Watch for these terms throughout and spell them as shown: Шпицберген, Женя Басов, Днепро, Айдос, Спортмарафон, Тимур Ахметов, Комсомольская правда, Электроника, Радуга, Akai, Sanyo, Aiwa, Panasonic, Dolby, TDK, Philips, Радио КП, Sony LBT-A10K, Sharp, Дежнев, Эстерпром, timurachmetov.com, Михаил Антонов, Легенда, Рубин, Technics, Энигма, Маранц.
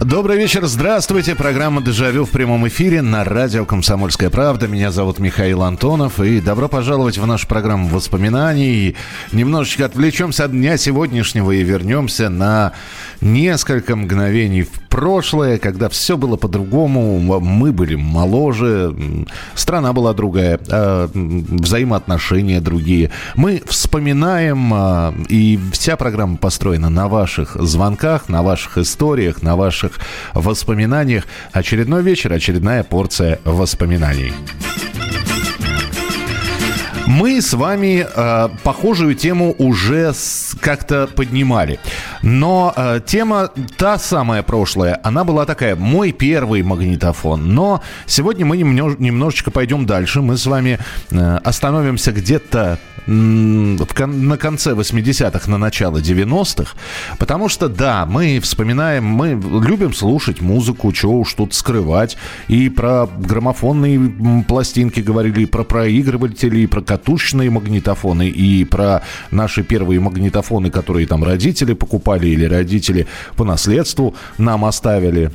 Добрый вечер, здравствуйте. Программа «Дежавю» в прямом эфире на радио «Комсомольская правда». Меня зовут Михаил Антонов. И добро пожаловать в нашу программу воспоминаний. Немножечко отвлечемся от дня сегодняшнего и вернемся на несколько мгновений в прошлое, когда все было по-другому. Мы были моложе, страна была другая, взаимоотношения другие. Мы вспоминаем, и вся программа построена на ваших звонках, на ваших историях, на ваших воспоминаниях. Очередной вечер, очередная порция воспоминаний. Мы с вами похожую тему уже как-то поднимали. Но тема та самая прошлая, она была такая: мой первый магнитофон. Но сегодня мы немножечко пойдем дальше. Мы с вами остановимся где-то на конце 80-х, на начало 90-х. Потому что, да, мы вспоминаем, мы любим слушать музыку, чего уж тут скрывать. И про граммофонные пластинки говорили, и про проигрыватели, и про катушечные магнитофоны, и про наши первые магнитофоны, которые там родители покупали или родители по наследству нам оставили.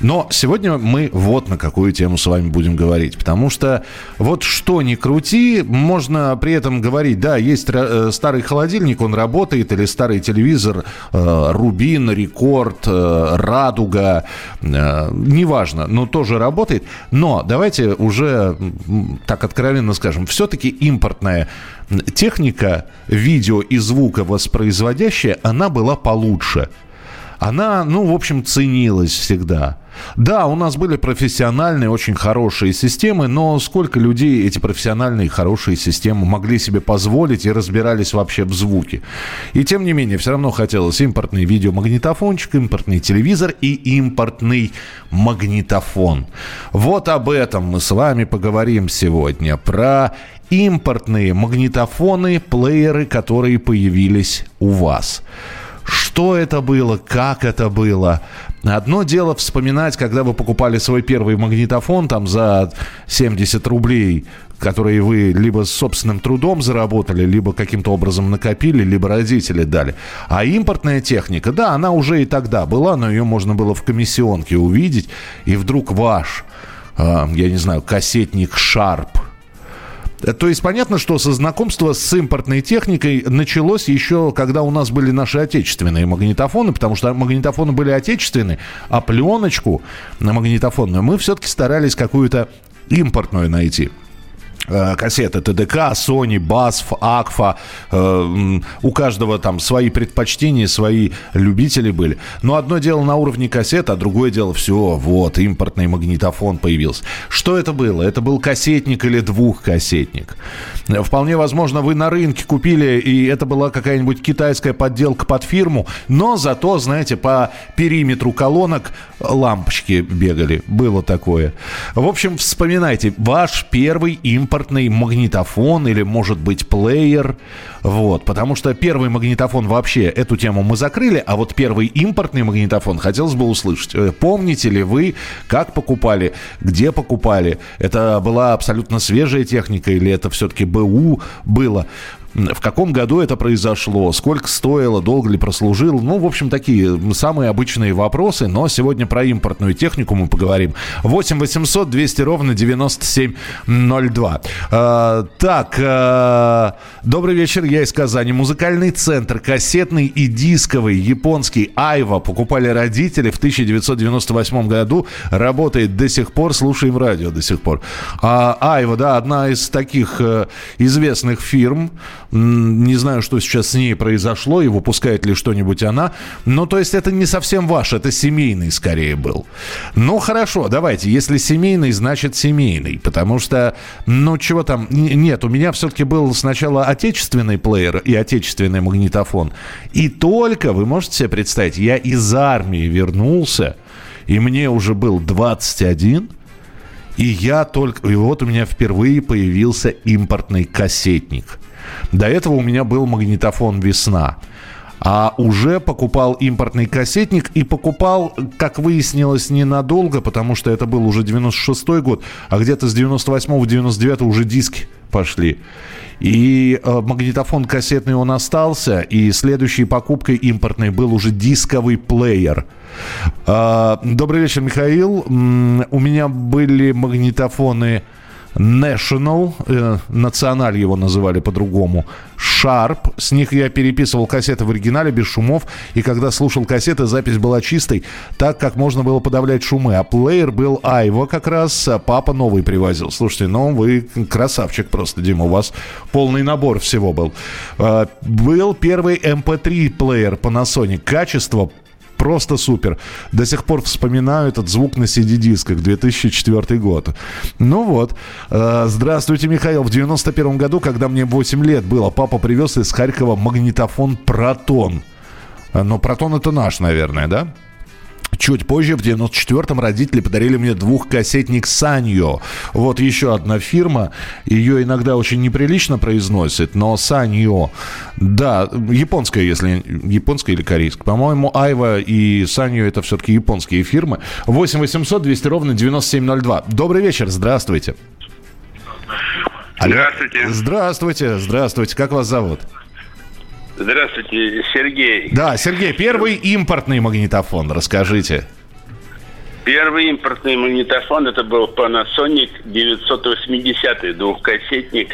Но сегодня мы вот на какую тему с вами будем говорить. Потому что вот что ни крути, можно при этом говорить, да, есть старый холодильник, он работает, или старый телевизор, Рубин, Рекорд, Радуга, неважно, но тоже работает. Но давайте уже так откровенно скажем, все-таки импортная техника видео и звуковоспроизводящая, она была получше. Она, ну, в общем, ценилась всегда. Да, у нас были профессиональные, очень хорошие системы, но сколько людей эти профессиональные, хорошие системы могли себе позволить и разбирались вообще в звуке. И тем не менее, все равно хотелось импортный видеомагнитофончик, импортный телевизор и импортный магнитофон. Вот об этом мы с вами поговорим сегодня. Про импортные магнитофоны, плееры, которые появились у вас. Что это было, как это было. Одно дело вспоминать, когда вы покупали свой первый магнитофон там за 70 рублей, которые вы либо собственным трудом заработали, либо каким-то образом накопили, либо родители дали. А импортная техника, да, она уже и тогда была, но ее можно было в комиссионке увидеть. И вдруг ваш, я не знаю, кассетник Sharp. То есть понятно, что со знакомства с импортной техникой началось еще, когда у нас были наши отечественные магнитофоны, потому что магнитофоны были отечественные, а пленочку на магнитофонную мы все-таки старались какую-то импортную найти. Кассеты TDK, Sony, BASF, AGFA. У каждого там свои предпочтения, свои любители были. Но одно дело на уровне кассет, а другое дело все, вот, импортный магнитофон появился. Что это было? Это был кассетник или двухкассетник. Вполне возможно, вы на рынке купили, и это была какая-нибудь китайская подделка под фирму. Но зато, знаете, по периметру колонок лампочки бегали. Было такое. В общем, вспоминайте, ваш первый импортный магнитофон или, может быть, плеер. Вот. Потому что первый магнитофон, вообще эту тему мы закрыли, а вот первый импортный магнитофон хотелось бы услышать. Помните ли вы, как покупали, где покупали? Это была абсолютно свежая техника или это все-таки БУ было? В каком году это произошло? Сколько стоило? Долго ли прослужил? Ну, в общем, такие самые обычные вопросы. Но сегодня про импортную технику мы поговорим. 8 800 200 ровно 9702. Добрый вечер, я из Казани. Музыкальный центр, кассетный и дисковый, японский Aiwa покупали родители в 1998 году. Работает до сих пор, слушаем радио до сих пор. Aiwa, да, одна из таких известных фирм. Не знаю, что сейчас с ней произошло и выпускает ли что-нибудь она. Ну, то есть это не совсем ваш, это семейный скорее был. Ну, хорошо, давайте, если семейный, значит семейный. Потому что, ну, чего там... Нет, у меня все-таки был сначала отечественный плеер и отечественный магнитофон. И только, вы можете себе представить, я из армии вернулся. и мне уже был 21, и я только... И вот у меня впервые появился импортный кассетник. До этого у меня был магнитофон «Весна». А уже покупал импортный кассетник и покупал, как выяснилось, ненадолго, потому что это был уже 96-й год, а где-то с 98-го в 99-й уже диски пошли. И магнитофон кассетный он остался, и следующей покупкой импортной был уже дисковый плеер. Добрый вечер, Михаил. У меня были магнитофоны National, Националь его называли по-другому, Sharp. С них я переписывал кассеты в оригинале без шумов. И когда слушал кассеты, запись была чистой, так как можно было подавлять шумы. А плеер был Aiwa как раз. Папа новый привозил. Слушайте, ну вы красавчик просто, Дима. У вас полный набор всего был. Был первый MP3 плеер Panasonic. Качество просто супер. До сих пор вспоминаю этот звук на CD-дисках. 2004 год. Ну вот. Здравствуйте, Михаил. В 91 году, когда мне 8 лет было, папа привез из Харькова магнитофон «Протон». Но «Протон» это наш, наверное, да? Чуть позже, в 94-м, родители подарили мне двухкассетник «Sanyo». Вот еще одна фирма. Ее иногда очень неприлично произносят, но «Sanyo». Да, японская, если... Японская или корейская? По-моему, «Aiwa» и «Sanyo» — это все-таки японские фирмы. 8 800 200 ровно 9702. Добрый вечер, здравствуйте. Здравствуйте. Алло. Здравствуйте, здравствуйте. Как вас зовут? Здравствуйте, Сергей. Да, Сергей, первый импортный магнитофон, расскажите. Первый импортный магнитофон, это был Panasonic 980-й, двухкассетник.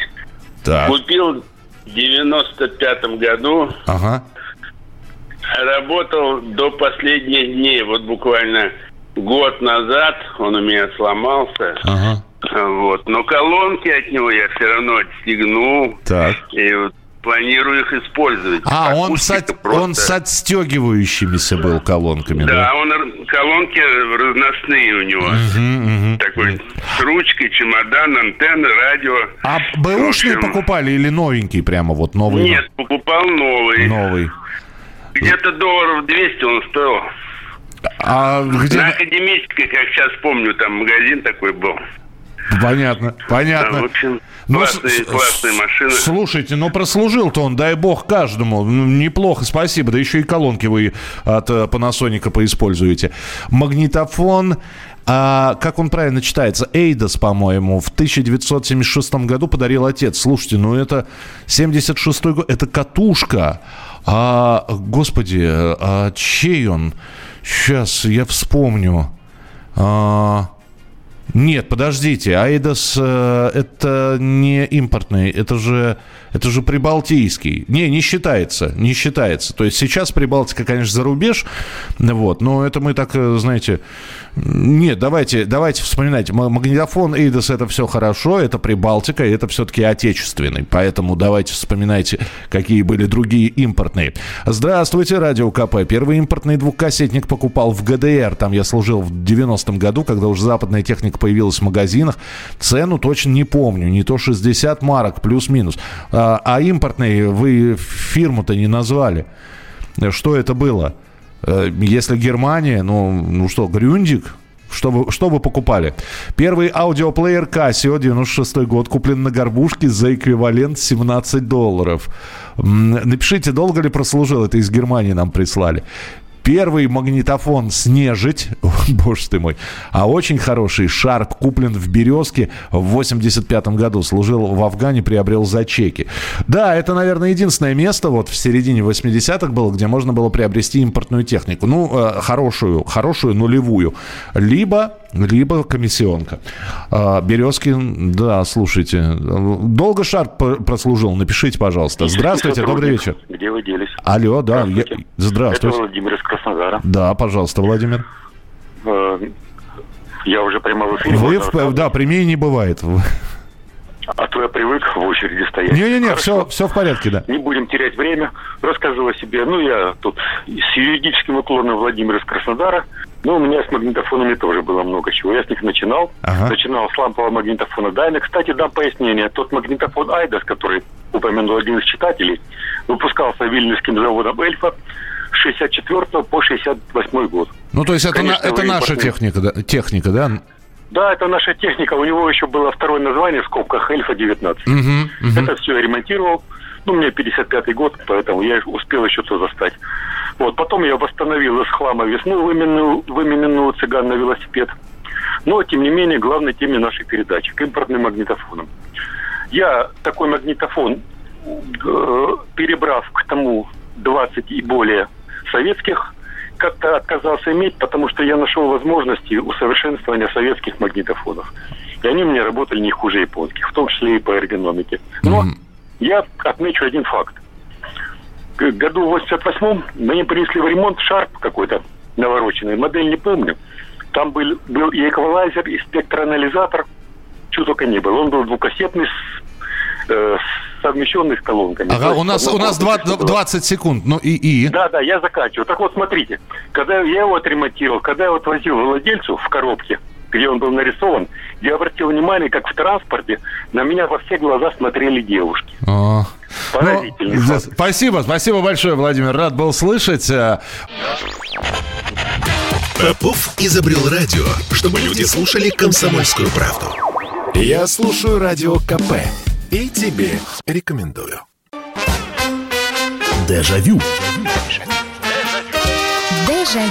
Так. Купил в 95-м году. Ага. Работал до последних дней. Вот буквально год назад он у меня сломался. Ага. Вот. Но колонки от него я все равно отстегнул. Так. И вот планирую их использовать. А, он с отстегивающимися был колонками, да? Да, он, колонки разносные у него. Угу, угу. Такой с ручкой, чемодан, антенна, радио. А бэушные покупали или новенький прямо вот новый? Нет, покупал новый. Новый. Где-то $2 200 он стоил. А где... На Академической, как сейчас помню, там магазин такой был. Понятно, понятно. Да, в общем, классные машины. Слушайте, но прослужил-то он, дай бог, каждому. Неплохо, спасибо. Да еще и колонки вы от Panasonic поиспользуете. Магнитофон, как он правильно читается, Эйдос, по-моему, в 1976 году подарил отец. Слушайте, ну это 76-й год, это катушка. Господи, чей он? Сейчас я вспомню. Нет, подождите, Айдос это не импортный, это же прибалтийский. Не считается, не считается. То есть сейчас Прибалтика, конечно, за рубеж, вот, но это мы так, знаете... Нет, давайте вспоминать. Магнитофон Эйдос — это все хорошо, это Прибалтика, это все-таки отечественный. Поэтому давайте вспоминайте, какие были другие импортные. Здравствуйте, Радио КП. Первый импортный двухкассетник покупал в ГДР. Там я служил в 90-м году, когда уже западная техника появилась в магазинах. Цену точно не помню. Не то 60 марок, плюс-минус. А импортные вы фирму-то не назвали. Что это было? Если Германия, ну что, Grundig? Что вы покупали? Первый аудиоплеер Casio, 96-й год, куплен на горбушке за эквивалент $17. Напишите, долго ли прослужил, это из Германии нам прислали. Первый магнитофон «Снежить», боже ты мой, а очень хороший «Шарп», куплен в «Березке» в 85 году, служил в Афгане, приобрел за чеки. Да, это, наверное, единственное место, вот в середине 80-х было, где можно было приобрести импортную технику, ну, хорошую нулевую, либо комиссионка. «Березкин», да, слушайте, долго «Шарп» прослужил? Напишите, пожалуйста. Здравствуйте, добрый вечер. Где вы делись? Алло, да, здравствуйте. Это Владимир из Краснодара. Да, пожалуйста, Владимир. Я уже прямо в эфире. Да, прямее не бывает. А то я привык в очереди стоять. Не-не-не, все в порядке, да. Не будем терять время. Рассказывал о себе. Ну, я тут с юридическим уклоном Владимир из Краснодара. Ну, у меня с магнитофонами тоже было много чего. Я с них начинал. Ага. Начинал с лампового магнитофона Дайна. Кстати, дам пояснение. Тот магнитофон Айдос, который упомянул один из читателей, выпускался вильнюсским заводом «Эльфа» с 64 по 68 год. Ну, то есть это наша техника, да? Да, это наша техника. У него еще было второе название в скобках «Эльфа 19». Это все я ремонтировал. Ну, мне 55-й год, поэтому я успел еще что-то застать. Вот, потом я восстановил из хлама «Весну», вымененную «Цыган на велосипед». Но, тем не менее, главной теме нашей передачи – к импортным магнитофонам. Я такой магнитофон, перебрав к тому 20 и более советских, как-то отказался иметь, потому что я нашел возможности усовершенствования советских магнитофонов. И они у меня работали не хуже японских, в том числе и по эргономике. Но я отмечу один факт. К году в 88-м мне принесли в ремонт Sharp какой-то навороченный, модель не помню. Там был и эквалайзер, и спектроанализатор, чего только не было. Он был двухкассетный, совмещенный с колонками. Ага, есть, у нас 20 секунд, ну и? Да, я заканчиваю. Так вот, смотрите, когда я его отремонтировал, когда я отвозил владельцу в коробке, где он был нарисован, я обратил внимание, как в транспорте на меня во все глаза смотрели девушки. Поразительный факт. Спасибо большое, Владимир. Рад был слышать. Попов изобрел радио, чтобы люди слушали «Комсомольскую правду». Я слушаю Радио КП и тебе рекомендую. Дежавю. Дежавю.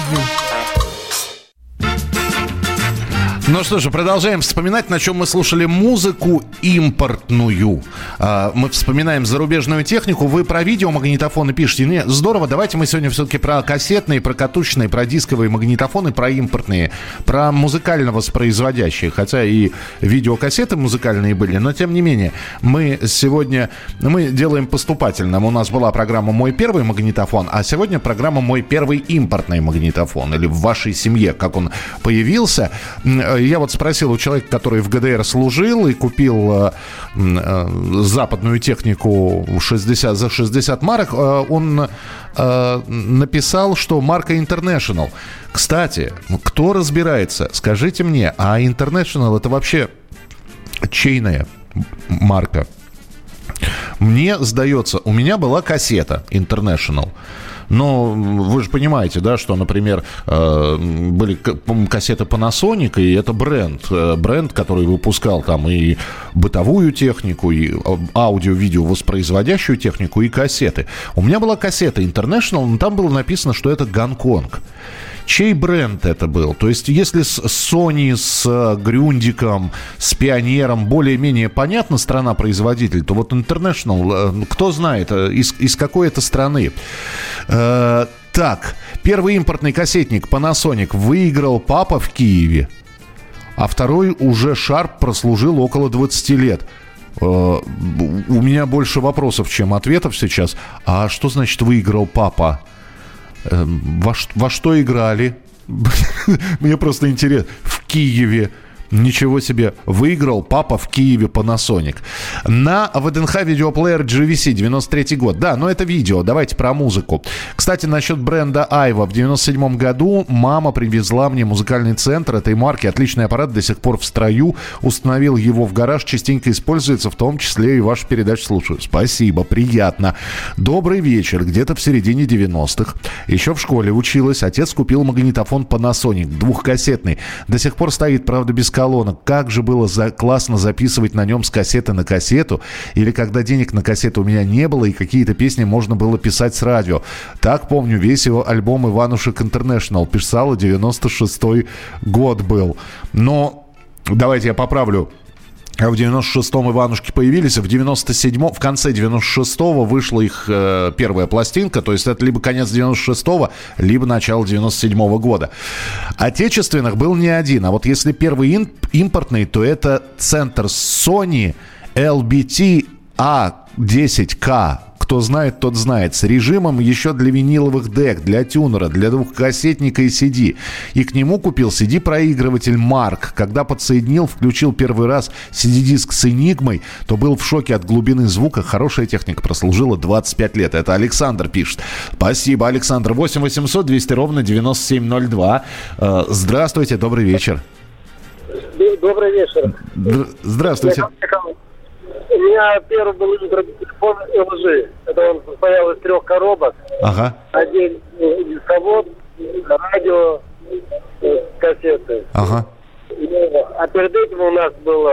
Ну что же, продолжаем вспоминать, на чем мы слушали музыку импортную. Мы вспоминаем зарубежную технику. Вы про видеомагнитофоны пишете. Мне здорово, давайте мы сегодня все-таки про кассетные, про катушечные, про дисковые магнитофоны, про импортные, про музыкально воспроизводящие. Хотя и видеокассеты музыкальные были, но тем не менее. Мы сегодня делаем поступательным. У нас была программа «Мой первый магнитофон», а сегодня программа «Мой первый импортный магнитофон». Или «В вашей семье», как он появился. Я вот спросил у человека, который в ГДР служил и купил западную технику за 60 марок, он написал, что марка International. Кстати, кто разбирается, скажите мне, а International это вообще чейная марка? Мне сдается, у меня была кассета International. Но вы же понимаете, да, что, например, были кассеты Panasonic, и это бренд, который выпускал там и бытовую технику, и аудио-видео воспроизводящую технику, и кассеты. У меня была кассета International, но там было написано, что это Гонконг. Чей бренд это был? То есть, если с Sony, с Grundigом, с Пионером более-менее понятна страна-производитель, то вот International, кто знает, из какой это страны? Так, первый импортный кассетник Panasonic выиграл папа в Киеве, а второй уже Sharp прослужил около 20 лет. У меня больше вопросов, чем ответов сейчас. А что значит «выиграл папа»? Во что играли? Мне просто интересно. В Киеве. Ничего себе. Выиграл папа в Киеве Panasonic. На ВДНХ видеоплеер JVC 93 год. Да, но это видео. Давайте про музыку. Кстати, насчет бренда Aiwa. В 97 году мама привезла мне музыкальный центр этой марки. Отличный аппарат, до сих пор в строю. Установил его в гараж. Частенько используется, в том числе и вашу передачу слушаю. Спасибо, приятно. Добрый вечер. Где-то в середине 90-х. Еще в школе училась. Отец купил магнитофон Panasonic. Двухкассетный. До сих пор стоит, правда, без колонок. Как же было классно записывать на нем с кассеты на кассету, или когда денег на кассету у меня не было, и какие-то песни можно было писать с радио. Так помню, весь его альбом «Иванушек International» писала, 96-й год был. Но давайте я поправлю. В 96-м «Иванушки» появились, а в 97-м, в конце 96-го вышла их первая пластинка, то есть это либо конец 96-го, либо начало 97-го года. Отечественных был не один, а вот если первый импортный, то это центр Sony LBT-A10K. Кто знает, тот знает. С режимом еще для виниловых дек, для тюнера, для двухкассетника и CD. И к нему купил CD-проигрыватель Mark. Когда подсоединил, включил первый раз CD-диск с Энигмой, то был в шоке от глубины звука. Хорошая техника, прослужила 25 лет. Это Александр пишет. Спасибо, Александр. 8 800 200 ровно 9702. Здравствуйте, добрый вечер. Добрый вечер. Здравствуйте. У меня первый был микрофон LG. Это он состоял из 3 коробок. Ага. Один дисковод, радио кассеты. Ага. А перед этим у нас был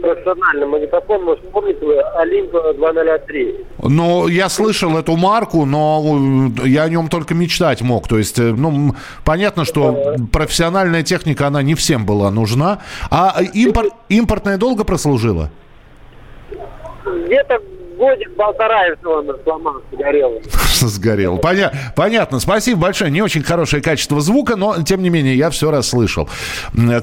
профессиональный магнитофон, может, помните вы, Олимп 203. Ну, я слышал эту марку, но я о нем только мечтать мог. То есть, ну, понятно, что профессиональная техника, она не всем была нужна. А импортная долго прослужила? Где-то годик-полтора, если он сломался, сгорел. Сгорел. Понятно. Спасибо большое. Не очень хорошее качество звука, но, тем не менее, я все расслышал.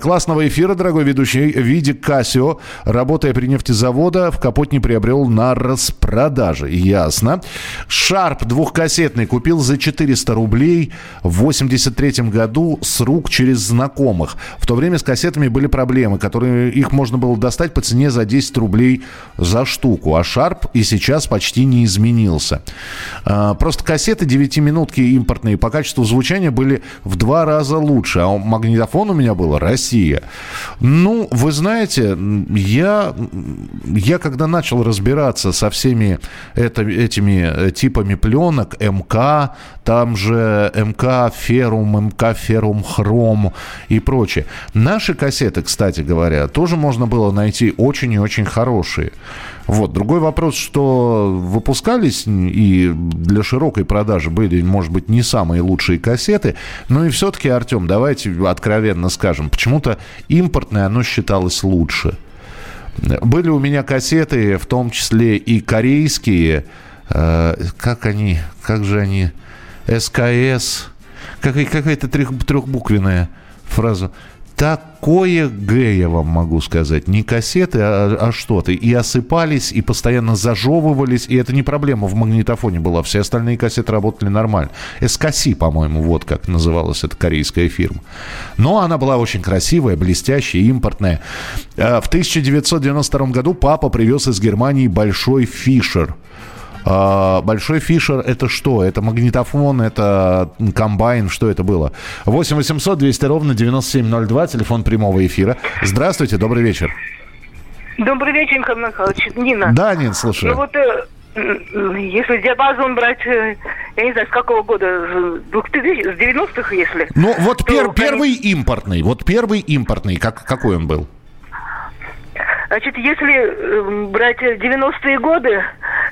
Классного эфира, дорогой ведущий. В виде Casio, работая при нефтезавода, в Капотне приобрел на распродаже. Ясно. Sharp двухкассетный купил за 400 рублей в 83-м году с рук через знакомых. В то время с кассетами были проблемы, которые их можно было достать по цене за 10 рублей за штуку. А Sharp и сейчас почти не изменился. Просто кассеты 9-минутки импортные по качеству звучания были в 2 раза лучше. А магнитофон у меня был «Россия». Ну, вы знаете, я когда начал разбираться со всеми этими типами пленок, МК, там же МК «Феррум Хром» и прочее. Наши кассеты, кстати говоря, тоже можно было найти очень и очень хорошие. Вот. Другой вопрос, что выпускались и для широкой продажи были, может быть, не самые лучшие кассеты. Но и все-таки, Артем, давайте откровенно скажем, почему-то импортное оно считалось лучше. Были у меня кассеты, в том числе и корейские. Как же они? СКС. Какая-то трехбуквенная фраза. Такое Г, я вам могу сказать. Не кассеты, а что-то. И осыпались, и постоянно зажевывались. И это не проблема в магнитофоне была. Все остальные кассеты работали нормально. SKC, по-моему, вот как называлась эта корейская фирма. Но она была очень красивая, блестящая, импортная. В 1992 году папа привез из Германии большой Fisher. Большой Fisher — это что? Это магнитофон, это комбайн, что это было? 8 800 200 ровно 9702, телефон прямого эфира. Здравствуйте, добрый вечер. Добрый вечер, Михаил Михайлович. Нина. Да, Нин, слушаю. Ну вот, если диапазон брать, я не знаю, с какого года, с 90-х, если... Ну вот первый импортный, какой он был? Значит, если брать 90-е годы,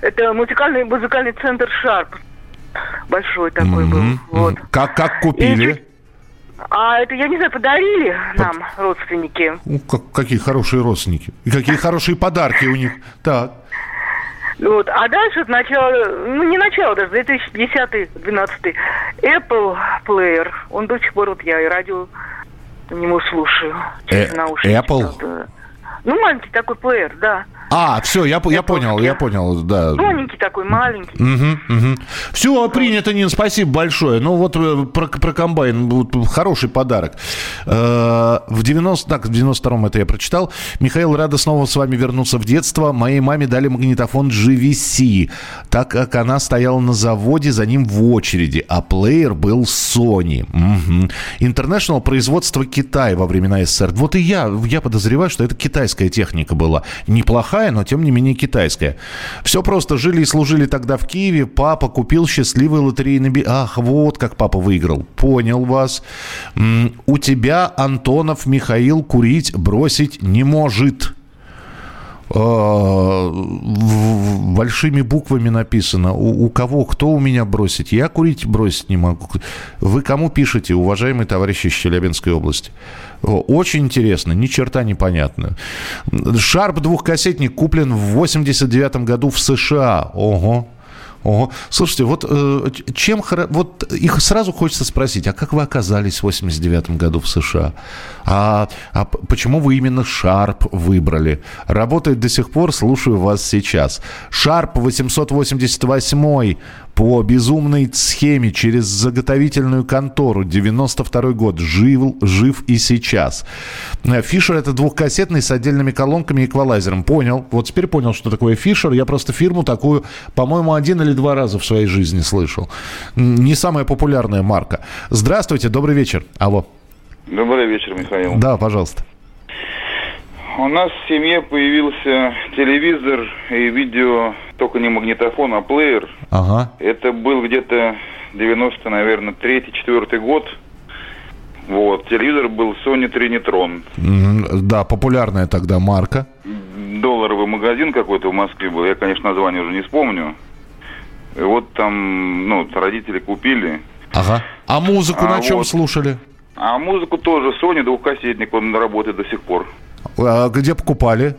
это музыкальный центр «Шарп». Большой такой был. Вот. Как купили? А это, я не знаю, подарили нам родственники. Ну, какие хорошие родственники. И какие хорошие подарки у них. Так. Вот. А дальше не начало, даже 2010-2012. Apple Player. Он до сих пор, вот я и радио по нему слушаю. Apple? Ну, маленький такой плеер, да. Все, я понял, да. Тоненький такой, маленький. Все, принято, Нин, спасибо большое. Ну, вот про комбайн, хороший подарок. В 92-м это я прочитал. Михаил, рада снова с вами вернуться в детство. Моей маме дали магнитофон JVC, так как она стояла на заводе, за ним в очереди, а плеер был Sony. International, производство Китая во времена СССР. Вот и я подозреваю, что это китайская техника была. Неплохая, но тем не менее китайская. Все просто, жили и служили тогда в Киеве. Папа купил счастливый лотерейный билет. Ах, вот как папа выиграл. Понял вас. У тебя, Антонов Михаил, курить бросить не может. Большими буквами написано. У кого, кто у меня бросить? Я курить бросить не могу. Вы кому пишете, уважаемые товарищи из Челябинской области? Очень интересно, ни черта не понятно. Sharp двухкассетник куплен в 89-м году в США. Ого. Слушайте, вот их сразу хочется спросить, а как вы оказались в 89-м году в США? А почему вы именно Sharp выбрали? Работает до сих пор, слушаю вас сейчас. Sharp 888 по безумной схеме через заготовительную контору, 92-й год, жив и сейчас. Fisher — это двухкассетный с отдельными колонками и эквалайзером. Понял, вот теперь понял, что такое Fisher. Я просто фирму такую, по-моему, 1 или 2 раза в своей жизни слышал. Не самая популярная марка. Здравствуйте, добрый вечер. Алло. Добрый вечер, Михаил. Да, пожалуйста. У нас в семье появился телевизор и видео, только не магнитофон, а плеер. Ага. Это был где-то 90, наверное, 3-4 год. Вот, телевизор был Sony Trinitron. Да, популярная тогда марка. Долларовый магазин какой-то в Москве был, я, конечно, название уже не вспомню. И вот там, ну, родители купили. Ага. А музыку на чем слушали? А музыку тоже Sony, двухкассетник, он работает до сих пор. А где покупали?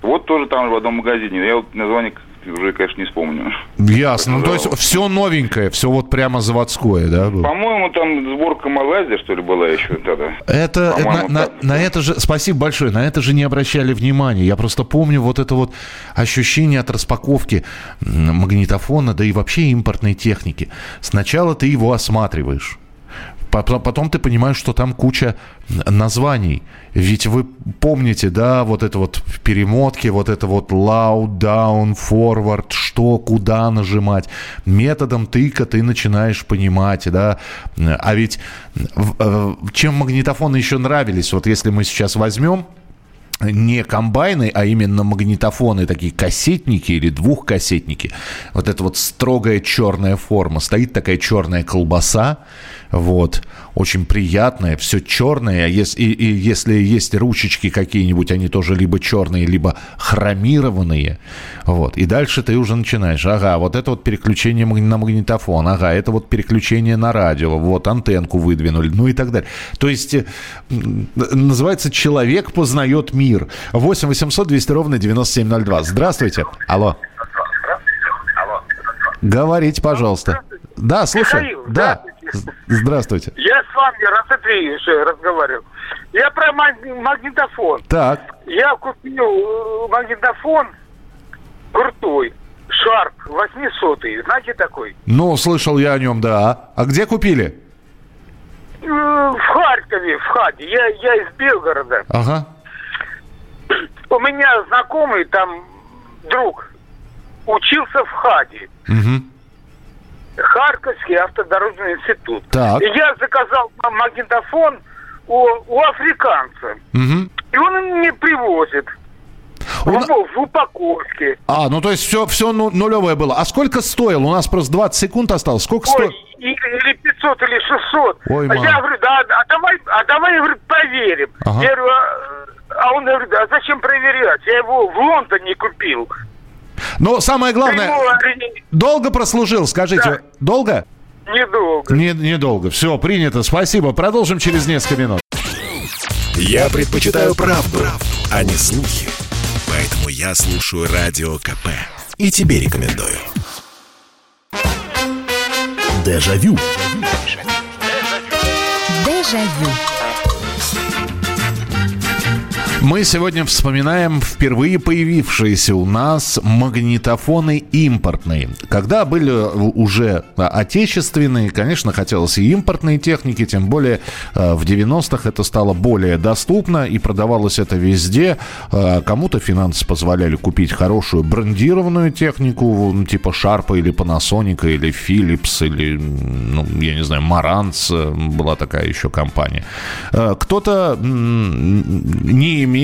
Вот тоже там же в одном магазине. Я вот название уже, конечно, не вспомню. Ясно. То есть все новенькое, все вот прямо заводское, да? По-моему, там сборка Малайзия, что ли, была еще тогда. На это же... Спасибо большое. На это же не обращали внимания. Я просто помню вот это вот ощущение от распаковки магнитофона, да и вообще импортной техники. Сначала ты его осматриваешь. Потом ты понимаешь, что там куча названий. Ведь вы помните, да, вот это вот перемотки, вот это вот loud, down, forward, что, куда нажимать. Методом тыка ты начинаешь понимать, да. А ведь чем магнитофоны еще нравились, вот если мы сейчас возьмем, не комбайны, а именно магнитофоны, такие кассетники или двухкассетники. Вот эта вот строгая черная форма. Стоит такая черная колбаса, вот, очень приятная, все черное. И если есть ручечки какие-нибудь, они тоже либо черные, либо хромированные. Вот. И дальше ты уже начинаешь. Ага, вот это вот переключение на магнитофон. Ага, это вот переключение на радио. Вот, антенку выдвинули, ну и так далее. То есть, называется, человек познает мир. 8 800 200 ровно 9702. Здравствуйте. Алло. Говорите, пожалуйста. Да, слушай. Михаил, да. Здравствуйте. Я с вами раз и три разговаривал. Я про магнитофон. Так. Я купил магнитофон крутой. Sharp 800. Знаете такой? Ну, слышал я о нем, да. А где купили? В Харькове, в Хаде. Я из Белгорода. Ага. У меня знакомый там друг учился в ХАДе. Угу. Харьковский автодорожный институт. Так. И я заказал магнитофон у африканца. Угу. И он мне привозит. В упаковке. А, ну то есть все нулевое было. А сколько стоил? У нас просто 20 секунд осталось. Сколько стоил? Или 500, или 600. Ой, я говорю, да, давай говорю, проверим. Ага. Я говорю, а он говорит, а зачем проверять? Я его в Лондоне купил. Но самое главное, долго прослужил, скажите. Да. Долго? Недолго. Недолго. Все, принято. Спасибо. Продолжим через несколько минут. Я предпочитаю правду, а не слухи. Поэтому я слушаю Радио КП. И тебе рекомендую. Дежавю. Дежавю. Мы сегодня вспоминаем впервые появившиеся у нас магнитофоны импортные. Когда были уже отечественные, конечно, хотелось и импортной техники, тем более в 90-х это стало более доступно и продавалось это везде. Кому-то финансы позволяли купить хорошую брендированную технику, типа Sharp или Panasonic или Philips или, ну, я не знаю, Маранц, была такая еще компания. Кто-то не имел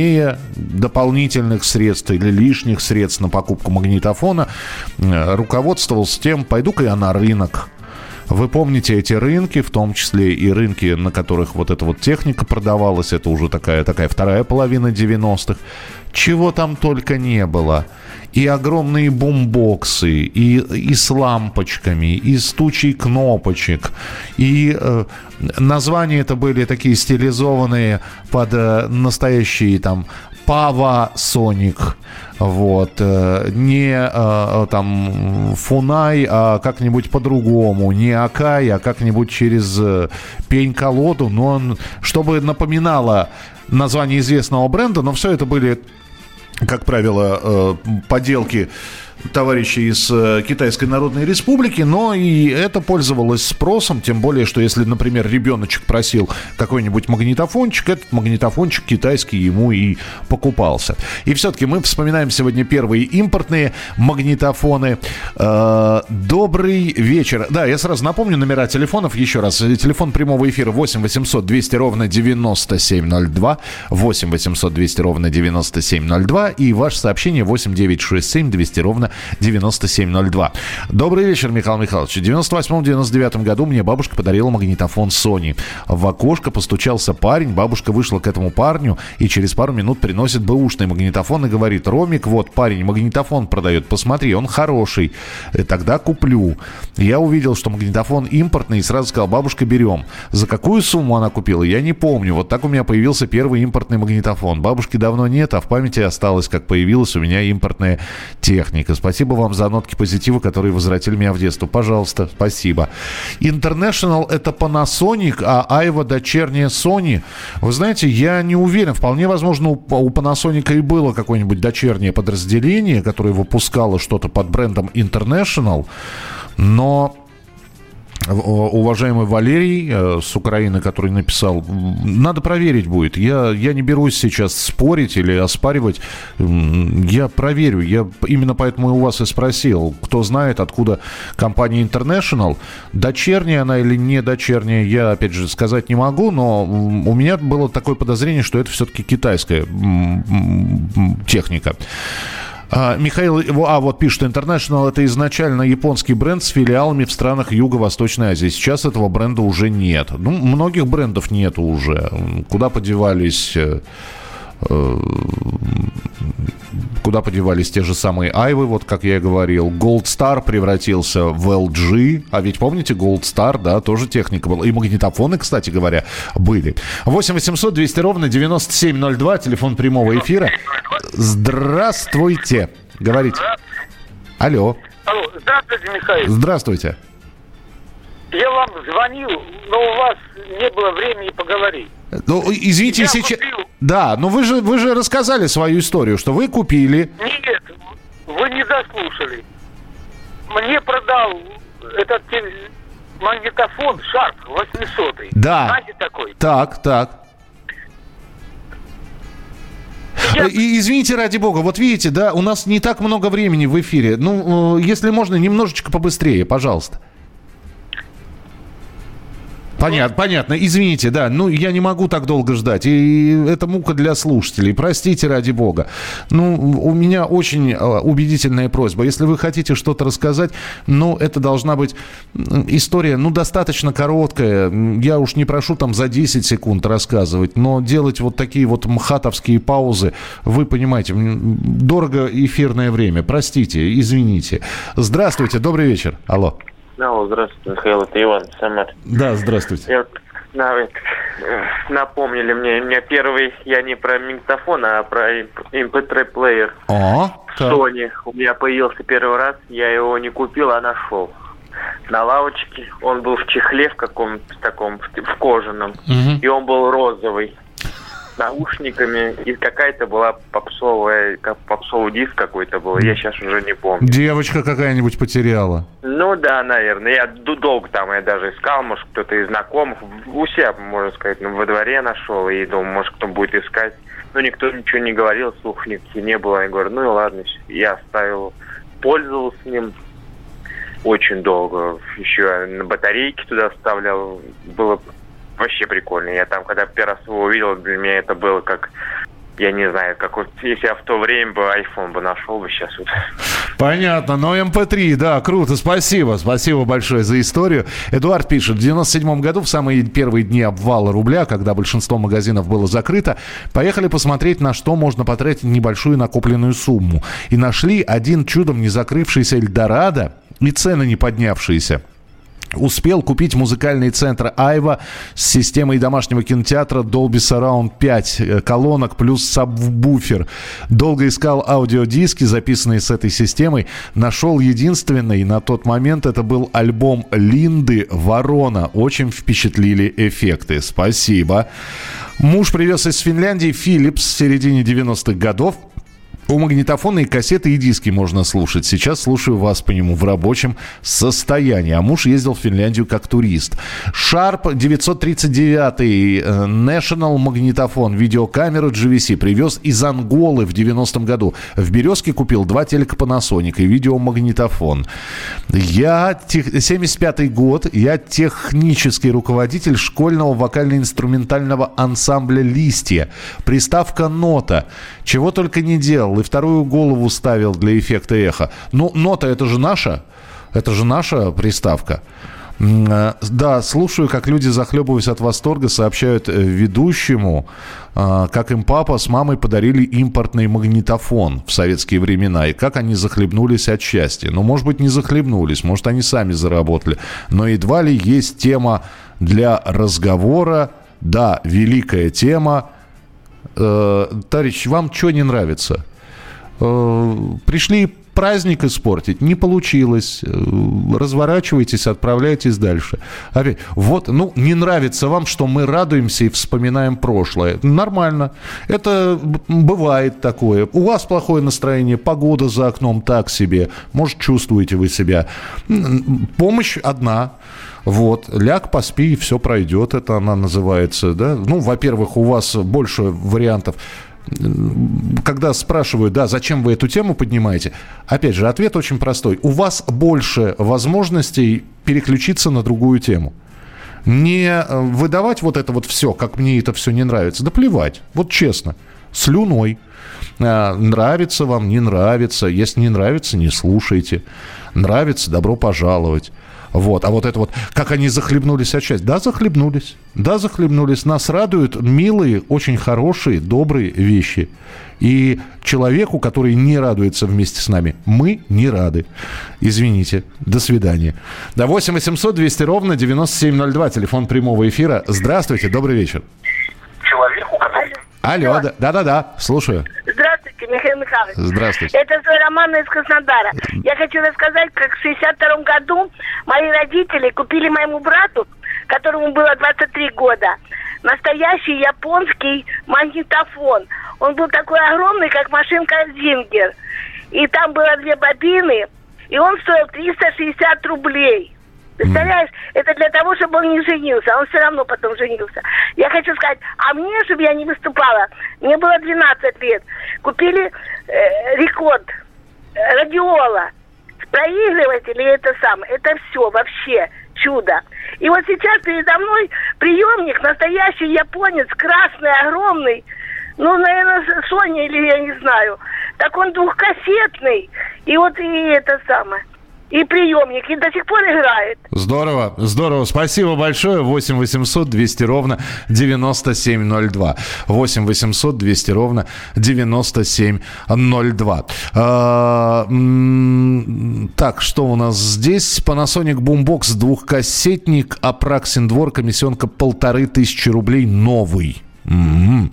дополнительных средств или лишних средств на покупку магнитофона, руководствовался тем, пойду-ка я на рынок. Вы помните эти рынки, в том числе и рынки, на которых вот эта вот техника продавалась, это уже такая вторая половина 90-х. Чего там только не было. И огромные бумбоксы, и с лампочками, и с тучей кнопочек. И названия это были такие стилизованные под настоящие там Panasonic. Вот. Не там Фунай, а как-нибудь по-другому. Не Akai, а как-нибудь через пень-колоду. Но чтобы напоминало название известного бренда, но все это были, как правило, поделки товарищей из Китайской Народной Республики, но и это пользовалось спросом, тем более, что если, например, ребеночек просил какой-нибудь магнитофончик, этот магнитофончик китайский ему и покупался. И все-таки мы вспоминаем сегодня первые импортные магнитофоны. Добрый вечер. Да, я сразу напомню номера телефонов еще раз. Телефон прямого эфира 8 800 200 ровно 9702, 8 800 200 ровно 9702 и ваше сообщение 8 967 200 ровно 9702. Добрый вечер, Михаил Михайлович. В 98-99 году мне бабушка подарила магнитофон Sony. В окошко постучался парень, бабушка вышла к этому парню и через пару минут приносит бэушный магнитофон и говорит: «Ромик, вот парень магнитофон продает, посмотри, он хороший, тогда куплю». Я увидел, что магнитофон импортный, и сразу сказал: «Бабушка, берем». За какую сумму она купила, я не помню. Вот так у меня появился первый импортный магнитофон. Бабушки давно нет, а в памяти осталось, как появилась у меня импортная техника. Спасибо вам за нотки позитива, которые возвратили меня в детство. Пожалуйста, спасибо. International — это Panasonic, а Aiwa — дочерняя Sony. Вы знаете, я не уверен. Вполне возможно, у Panasonic и было какое-нибудь дочернее подразделение, которое выпускало что-то под брендом International. Но уважаемый Валерий с Украины, который написал, надо проверить будет. Я не берусь сейчас спорить или оспаривать. Я проверю. Я именно поэтому и у вас и спросил, кто знает, откуда компания International. Дочерняя она или не дочерняя, я, опять же, сказать не могу. Но у меня было такое подозрение, что это все-таки китайская техника. Михаил, вот пишет, International — это изначально японский бренд с филиалами в странах Юго-Восточной Азии. Сейчас этого бренда уже нет. Ну, многих брендов нет уже. Куда подевались те же самые Aiwa, вот как я и говорил. Gold Star превратился в LG. А ведь помните, Gold Star, да, тоже техника была. И магнитофоны, кстати говоря, были. 8 800 200 ровно 9702, телефон прямого эфира. Здравствуйте. Говорите. Алло. Алло, здравствуйте, Михаил. Здравствуйте. Я вам звонил, но у вас не было времени поговорить. Ну, извините, сейчас... Да, но вы же рассказали свою историю, что вы купили... Нет, вы не дослушали. Мне продал этот магнитофон Sharp 800. Да. Знаете такой? Так. И, извините, ради бога, вот видите, да, у нас не так много времени в эфире. Ну, если можно, немножечко побыстрее, пожалуйста. Понятно, извините, да, ну я не могу так долго ждать, и это мука для слушателей, простите ради бога. Ну, у меня очень убедительная просьба, если вы хотите что-то рассказать, ну, это должна быть история, ну, достаточно короткая, я уж не прошу там за 10 секунд рассказывать, но делать вот такие вот мхатовские паузы, вы понимаете, дорого эфирное время, простите, извините. Здравствуйте, добрый вечер, алло. Алло, здравствуйте, Михаил, это Иван Самар. Да, здравствуйте. Напомнили мне первый, я не про магнитофон, а про MP3-плеер. Sony. У меня появился первый раз, я его не купил, а нашел. На лавочке, он был в чехле в каком-то таком, в кожаном, и он был розовый. Наушниками, и какая-то была попсовый диск какой-то был, я сейчас уже не помню. Девочка какая-нибудь потеряла. Ну да, наверное, я долго там, я даже искал, может, кто-то из знакомых, у себя, можно сказать, во дворе нашел, и думал, может, кто будет искать. Ну, никто ничего не говорил, слух никаких не было, я говорю, ну и ладно, я оставил, пользовался им очень долго, еще на батарейке туда вставлял, было... Вообще прикольно. Я там, когда первый раз его увидел, для меня это было как... Я не знаю, как вот, если я в то время бы iPhone бы нашел бы сейчас. Вот. Понятно, но MP3, да, круто, спасибо. Спасибо большое за историю. Эдуард пишет, в 97-м году, в самые первые дни обвала рубля, когда большинство магазинов было закрыто, поехали посмотреть, на что можно потратить небольшую накопленную сумму. И нашли один чудом не закрывшийся Эльдорадо и цены не поднявшиеся. Успел купить музыкальный центр Aiwa с системой домашнего кинотеатра Dolby Surround 5 колонок плюс сабвуфер. Долго искал аудиодиски, записанные с этой системой. Нашел единственный, на тот момент это был альбом Линды «Ворона». Очень впечатлили эффекты. Спасибо. Муж привез из Финляндии Philips в середине 90-х годов. У магнитофона и кассеты, и диски можно слушать. Сейчас слушаю вас по нему в рабочем состоянии. А муж ездил в Финляндию как турист. Sharp 939 National магнитофон, видеокамеру JVC привез из Анголы в 90-м году. В Березке купил 2 телека Panasonic и видеомагнитофон. 75-й год. Я технический руководитель школьного вокально-инструментального ансамбля «Листья». Приставка «Нота». Чего только не делал. и вторую голову ставил для эффекта эхо. Ну, нота это же наша приставка. Да, слушаю, как люди, захлебываясь от восторга, сообщают ведущему, как им папа с мамой подарили импортный магнитофон в советские времена, и как они захлебнулись от счастья. Ну, может быть, не захлебнулись, может, они сами заработали. Но едва ли есть тема для разговора. Да, великая тема. Товарищ, вам что не нравится? Пришли... Праздник испортить не получилось. Разворачивайтесь, отправляйтесь дальше. Опять, вот, ну, не нравится вам, что мы радуемся и вспоминаем прошлое. Нормально. Это бывает такое. У вас плохое настроение, погода за окном так себе. Может, чувствуете вы себя. Помощь одна. Вот, ляг, поспи, и все пройдет. Это она называется, да? Ну, во-первых, у вас больше вариантов. Когда спрашивают, да, зачем вы эту тему поднимаете, опять же, ответ очень простой. У вас больше возможностей переключиться на другую тему. Не выдавать вот это вот все, как мне это все не нравится. Да плевать, вот честно, слюной. Нравится вам, не нравится. Если не нравится, не слушайте. Нравится, добро пожаловать. Вот, а вот это вот, как они захлебнулись от счастья. Да, захлебнулись, нас радуют милые, очень хорошие, добрые вещи. И человеку, который не радуется вместе с нами, мы не рады. Извините, до свидания. До 8 800 200 ровно 9702, телефон прямого эфира. Здравствуйте, добрый вечер. Человеку, который... Алло, да-да-да, слушаю. Здравствуйте, Михаил Михайлович. Здравствуйте. Это Романа из Краснодара. Я хочу рассказать, как в 62-м году мои родители купили моему брату, которому было 23 года, настоящий японский магнитофон. Он был такой огромный, как машинка «Зингер». И там было две бобины, и он стоил 360 рублей. Представляешь, это для того, чтобы он не женился. Он все равно потом женился. Я хочу сказать, а мне, чтобы я не выступала, мне было 12 лет. Купили Рекорд, радиола, проигрыватель и это самое. Это все вообще чудо. И вот сейчас передо мной приемник, настоящий японец, красный, огромный. Ну, наверное, Sony или я не знаю. Так он двухкассетный. И вот и это самое. И приемник, и до сих пор играет. Здорово, здорово. Спасибо большое. 8 800 200 ровно 9702. 8 800 200 ровно 9702. Так, что у нас здесь? Panasonic Boombox двухкассетник, Апраксин двор, комиссионка 1500 рублей, новый. Mm-hmm.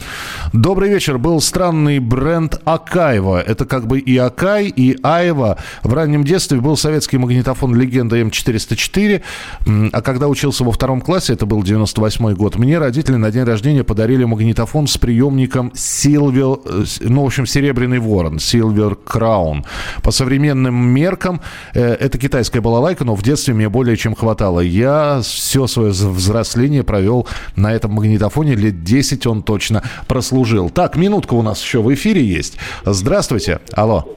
Добрый вечер. Был странный бренд Акаева. Это как бы и Акай, и Aiwa. В раннем детстве был советский магнитофон «Легенда М404». А когда учился во втором классе, это был 98 год, мне родители на день рождения подарили магнитофон с приемником Silver, ну, в общем, серебряный ворон, Silver Crown. По современным меркам, это китайская балалайка, но в детстве мне более чем хватало. Я все свое взросление провел на этом магнитофоне, лет 10 он точно прослужил. Так, минутка у нас еще в эфире есть. Здравствуйте. Алло.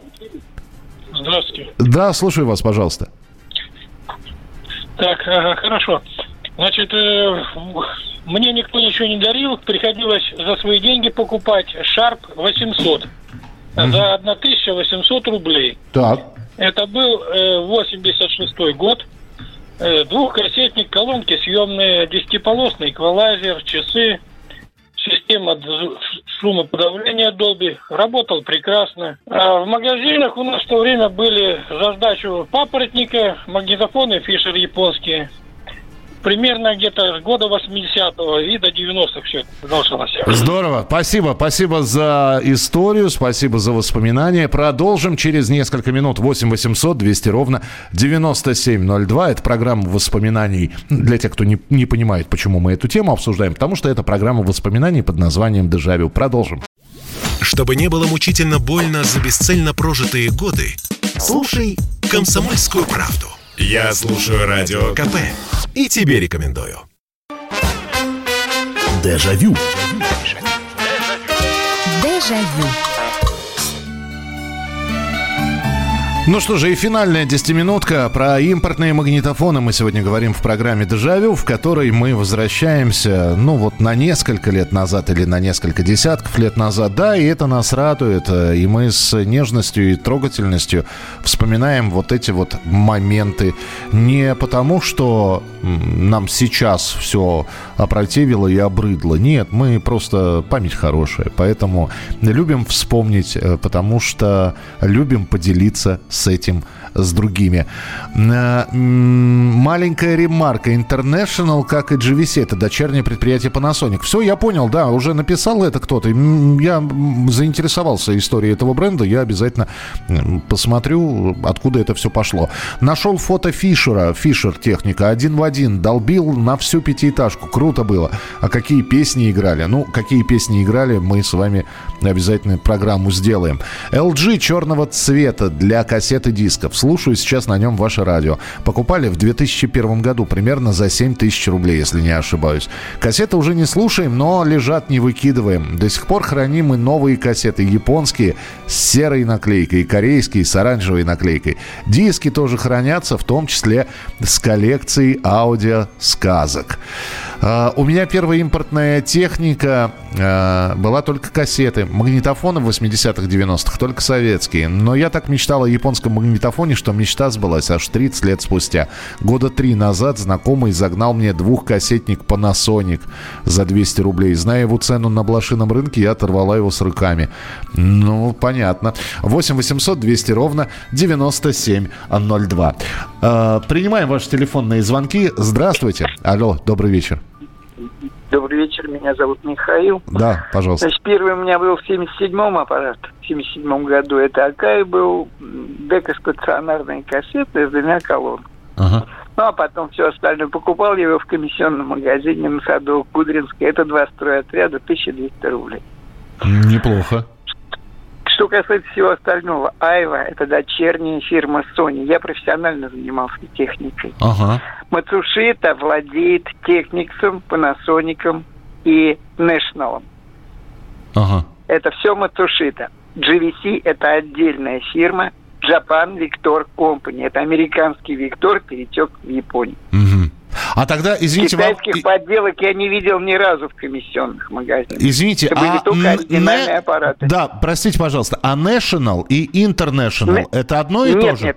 Здравствуйте. Да, слушаю вас, пожалуйста. Так, хорошо. Значит, мне никто ничего не дарил. Приходилось за свои деньги покупать Sharp 800. За 1800 рублей. Так. Это был 86-й год. Двухкассетник, колонки съемные, 10-полосный эквалайзер, часы. Система шумоподавления Dolby работала прекрасно. А в магазинах у нас в то время были за сдачу папоротника, магнитофоны Fisher японские. Примерно где-то с года 80-го и до 90-х все продолжалось. Здорово. Спасибо. Спасибо за историю. Спасибо за воспоминания. Продолжим через несколько минут. 8 800 200 ровно 9702. Это программа воспоминаний для тех, кто не понимает, почему мы эту тему обсуждаем. Потому что это программа воспоминаний под названием «Дежавю». Продолжим. Чтобы не было мучительно больно за бесцельно прожитые годы, слушай «Комсомольскую правду». Я слушаю Радио КП и тебе рекомендую. Дежавю. Дежавю. Ну что же, и финальная десятиминутка. Про импортные магнитофоны мы сегодня говорим в программе «Дежавю», в которой мы возвращаемся, ну вот на несколько лет назад или на несколько десятков лет назад. Да, и это нас радует. И мы с нежностью и трогательностью вспоминаем вот эти вот моменты. Не потому, что нам сейчас все опротивило и обрыдло. Нет, мы просто... Память хорошая. Поэтому любим вспомнить, потому что любим поделиться с этим, с другими. Маленькая ремарка. International, как и JVC, это дочернее предприятие Panasonic. Все, я понял, да, уже написал это кто-то. Я заинтересовался историей этого бренда. Я обязательно посмотрю, откуда это все пошло. Нашел фото Fisher. Fisher техника. Один в один. Долбил на всю пятиэтажку. Круто было. А какие песни играли? Ну, какие песни играли, мы с вами обязательно программу сделаем. LG черного цвета для кассет и дисков. Слушаю сейчас на нем ваше радио. Покупали в 2001 году примерно за 7 тысяч рублей, если не ошибаюсь. Кассеты уже не слушаем, но лежат, не выкидываем. До сих пор храним и новые кассеты. Японские с серой наклейкой, корейские с оранжевой наклейкой. Диски тоже хранятся, в том числе с коллекцией аудиосказок. У меня первая импортная техника была только кассеты. Магнитофоны в 80-х, 90-х, только советские. Но я так мечтал о японском магнитофоне, что мечта сбылась аж 30 лет спустя. Года 3 назад знакомый загнал мне двухкассетник Panasonic за 200 рублей. Зная его цену на блошином рынке, я оторвала его с руками. Ну, понятно. 8 800 200 ровно 9702. Принимаем ваши телефонные звонки. Здравствуйте. Алло, добрый вечер. Добрый вечер, меня зовут Михаил. Да, пожалуйста. Значит, первый у меня был в 77-м аппарат, в 77-м году. Это Akai был, декостационарная кассета с двумя колонками. Ага. Ну, а потом все остальное. Покупал я его в комиссионном магазине на Садовой Кудринской. Это 2 стройотряда, 1200 рублей. Неплохо. Что касается всего остального, Aiwa – это дочерняя фирма Sony. Я профессионально занимался техникой. Ага. Matsushita владеет Technics, Panasonic и National. Ага. Это все Matsushita. JVC – это отдельная фирма Japan Victor Company. Это американский Victor перетек в Японию. Угу. А тогда, извините, китайских подделок я не видел ни разу в комиссионных магазинах. Извините, это были только оригинальные аппараты. Да, простите, пожалуйста, а National и International это одно и то же? Нет,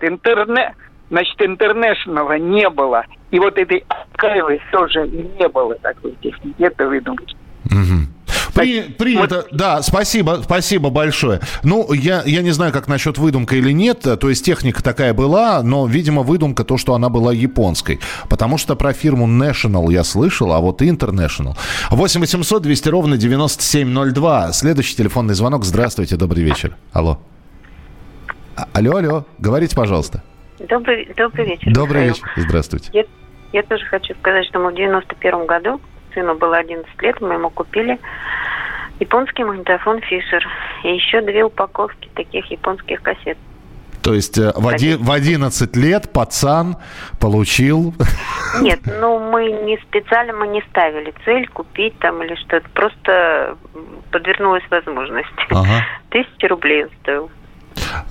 значит, International не было. И вот этой Акаевой тоже не было такой техники. Это выдумки. Угу. Принято. Да, спасибо большое. Ну, я не знаю, как насчет выдумка или нет. То есть техника такая была, но, видимо, выдумка то, что она была японской. Потому что про фирму National я слышал, а вот International. 8 800 200 ровно 9702. Следующий телефонный звонок. Здравствуйте, добрый вечер. Алло. Алло, говорите, пожалуйста. Добрый вечер. Добрый Михаил. Вечер, здравствуйте. Я тоже хочу сказать, что мы в 91 году, сыну было 11 лет, мы ему купили японский магнитофон Fisher и еще 2 упаковки таких японских кассет. То есть в 11 лет пацан получил... Нет, ну мы не специально, мы не ставили цель купить там или что-то, просто подвернулась возможность. Ага. 1000 рублей он стоил.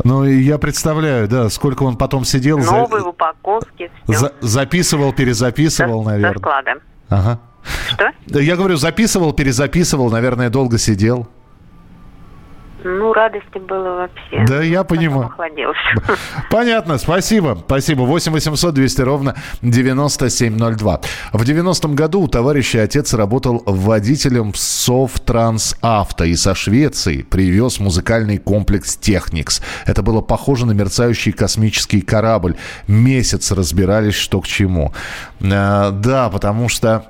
Ну, я представляю, да, сколько он потом сидел... Новые упаковки. Записывал, перезаписывал, наверное. Со склада. Ага. Что? Я говорю, записывал, перезаписывал, наверное, долго сидел. Ну, радости было вообще. Да, я понимаю. Понятно, спасибо. Спасибо. 8 800 200 ровно 9702. В 90-м году у товарища отец работал водителем в Совтрансавто и со Швеции привез музыкальный комплекс Technics. Это было похоже на мерцающий космический корабль. Месяц разбирались, что к чему. Да, потому что...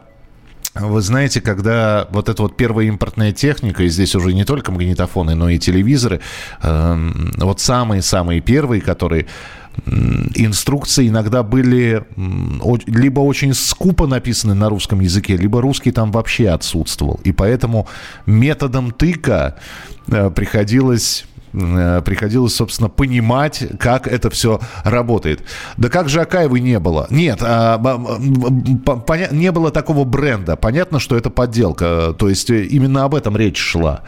Вы знаете, когда вот эта вот первая импортная техника, и здесь уже не только магнитофоны, но и телевизоры, вот самые-самые первые, которые... Инструкции иногда были либо очень скупо написаны на русском языке, либо русский там вообще отсутствовал. И поэтому методом тыка приходилось приходилось, собственно, понимать, как это все работает. Да как же Акаевы не было? Нет, не было такого бренда. Понятно, что это подделка. То есть именно об этом речь шла.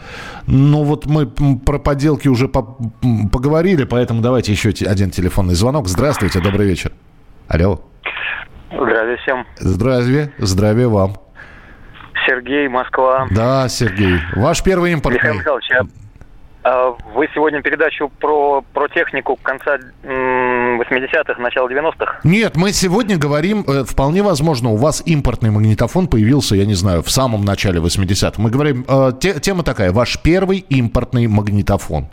Ну вот мы про подделки уже поговорили, поэтому давайте еще один телефонный звонок. Здравствуйте, добрый вечер. Алло. Здравия всем. Здравия, здравия вам. Сергей, Москва. Да, Сергей. Ваш первый импорт. Михаил Михайлович, вы сегодня передачу про технику конца 80-х, начала 90-х? Нет, мы сегодня говорим, вполне возможно, у вас импортный магнитофон появился, я не знаю, в самом начале 80-х. Мы говорим, тема такая, ваш первый импортный магнитофон.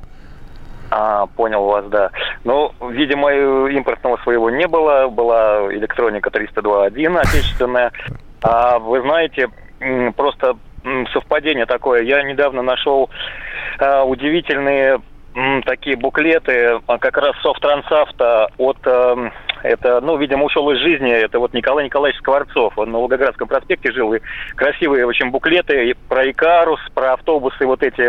А, понял вас, да. Ну, видимо, импортного своего не было. Была электроника 302.1 отечественная. А вы знаете, просто совпадение такое. Я недавно нашел удивительные такие буклеты, как раз Софтрансавто от... Это, ну, видимо, ушел из жизни. Это вот Николай Николаевич Скворцов. Он на Волгоградском проспекте жил. И красивые, в общем, буклеты и про Икарус, про автобусы вот эти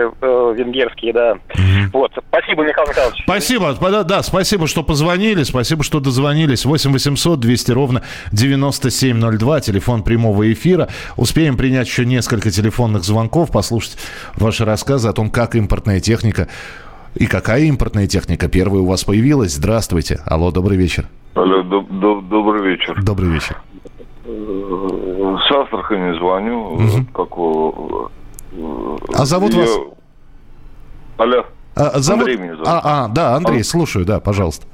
венгерские, да. Mm-hmm. Вот. Спасибо, Михаил Михайлович. Спасибо. Да, спасибо, что позвонили. Спасибо, что дозвонились. 8 800 200 ровно 9702. Телефон прямого эфира. Успеем принять еще несколько телефонных звонков, послушать ваши рассказы о том, как импортная техника и какая импортная техника первая у вас появилась. Здравствуйте. Алло, добрый вечер. Алло, добрый вечер. Добрый вечер. С Астрахани звоню. Угу. А зовут вас? Алло. Андрей меня зовут. Да, Андрей, слушаю, да, пожалуйста.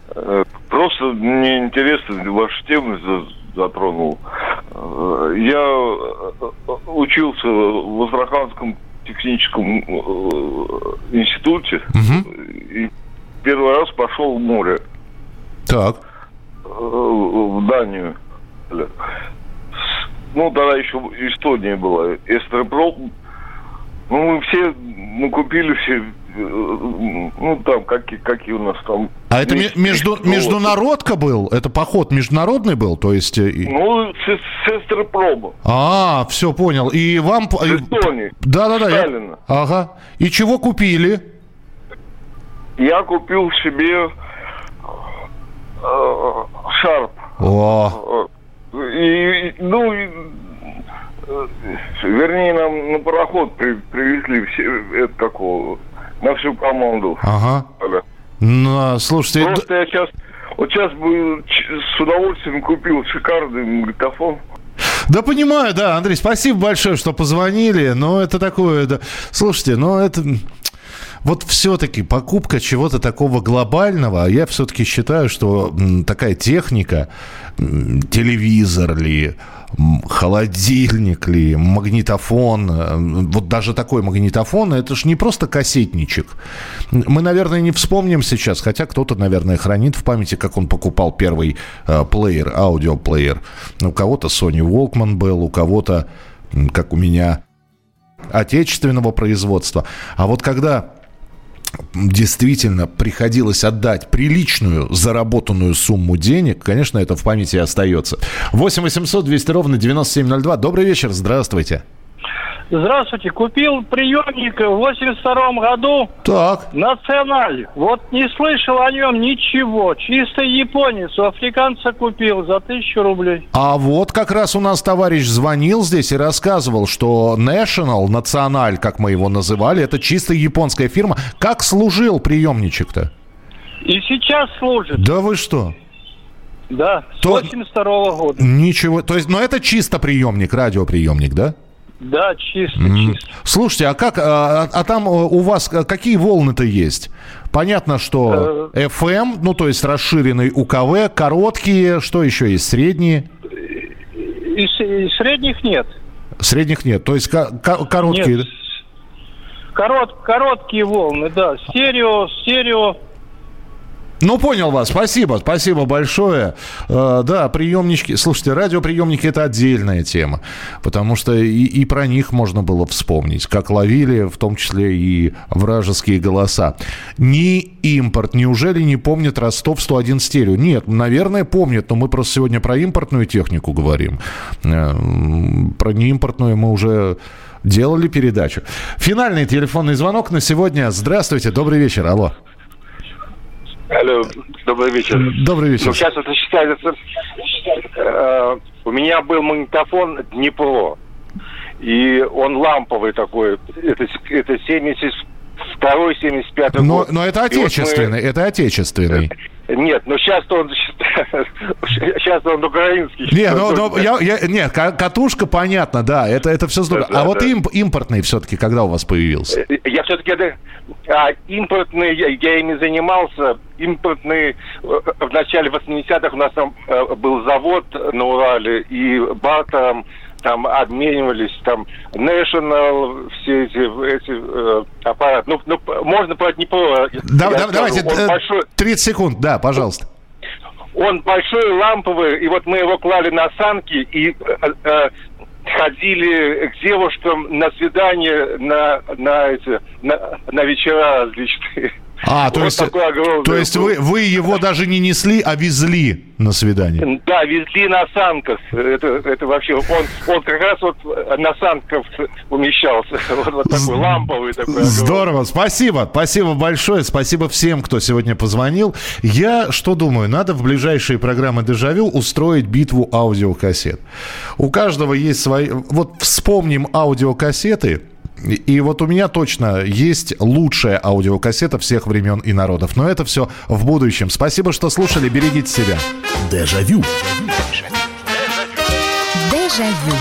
Просто мне интересно, вашу тему затронул. Я учился в Астраханском техническом институте. Угу. И первый раз пошел в море. Так. В Данию. Ну, тогда еще Эстония была. Эстерпром. Ну, мы все, мы купили все, ну, там, какие у нас там... А это международка был? Это поход международный был? То есть... Ну, с Эстерпрома. А, все, понял. И вам... С Эстонии. Да-да-да. Сталина. Ага. И чего купили? Я купил себе... Sharp. О. И, ну, вернее, нам на пароход привезли все, это такого, на всю команду. Ага. Да. Ну, слушайте... Просто я сейчас бы с удовольствием купил шикарный магнитофон. Да, понимаю, да, Андрей, спасибо большое, что позвонили, но это такое... Да. Слушайте, ну это... Вот все-таки покупка чего-то такого глобального, я все-таки считаю, что такая техника, телевизор ли, холодильник ли, магнитофон, вот даже такой магнитофон, это ж не просто кассетничек. Мы, наверное, не вспомним сейчас, хотя кто-то, наверное, хранит в памяти, как он покупал первый плеер, аудиоплеер. У кого-то Sony Walkman был, у кого-то, как у меня, отечественного производства. А вот когда... действительно приходилось отдать приличную заработанную сумму денег, конечно, это в памяти остается. 8 800 200 ровно 9702. Добрый вечер, здравствуйте. Здравствуйте. Купил приемник в 82-м году. Так. Националь. Вот не слышал о нем ничего. Чистый японец. У африканца купил за 1000 рублей. А вот как раз у нас товарищ звонил здесь и рассказывал, что National, Националь, как мы его называли, это чисто японская фирма. Как служил приемничек-то? И сейчас служит. Да вы что? Да, с 82-го года. Ничего. То есть, но это чисто приемник, радиоприемник, да? Да, чисто. Слушайте, а как, там у вас какие волны-то есть? Понятно, что FM, ну, то есть расширенный УКВ, короткие, что еще есть, средние? И средних нет. Средних нет, то есть короткие? Нет. Короткие волны, да, стерео. Ну, понял вас, спасибо большое. Да, приемнички, слушайте, радиоприемники – это отдельная тема, потому что и про них можно было вспомнить, как ловили, в том числе и вражеские голоса. Не импорт, неужели не помнят Ростов 101 стерео? Нет, наверное, помнят, но мы просто сегодня про импортную технику говорим. Про неимпортную мы уже делали передачу. Финальный телефонный звонок на сегодня. Здравствуйте, добрый вечер, алло. Алло, добрый вечер. Добрый вечер. Ну, сейчас это считается... у меня был магнитофон «Днепро». И он ламповый такой. Это 72-75 год. Но это отечественный, вот мы... это отечественный. Нет, но сейчас он украинский. Нет, нет, катушка, понятно, да, это все здорово. Да, а да, вот да. Импортный все-таки когда у вас появился? Я все-таки... импортный, я ими занимался. Импортный в начале 80-х у нас там был завод на Урале, и бар там обменивались, там, National, все эти аппараты. Ну, можно про Днепро. Давайте, 30 секунд, да, пожалуйста. Он большой, ламповый, и вот мы его клали на санки и ходили к девушкам на свидание, на вечера различные. А, то есть, вы его даже не несли, а везли на свидание? Да, везли на санках. Это вообще... Он как раз вот на санках умещался. Вот такой ламповый такой. Здорово, спасибо. Спасибо большое. Спасибо всем, кто сегодня позвонил. Я что думаю? Надо в ближайшие программы «Дежавю» устроить битву аудиокассет. У каждого есть свои... Вот вспомним аудиокассеты... И вот у меня точно есть лучшая аудиокассета всех времен и народов. Но это все в будущем. Спасибо, что слушали. Берегите себя. Дежавю. Дежавю.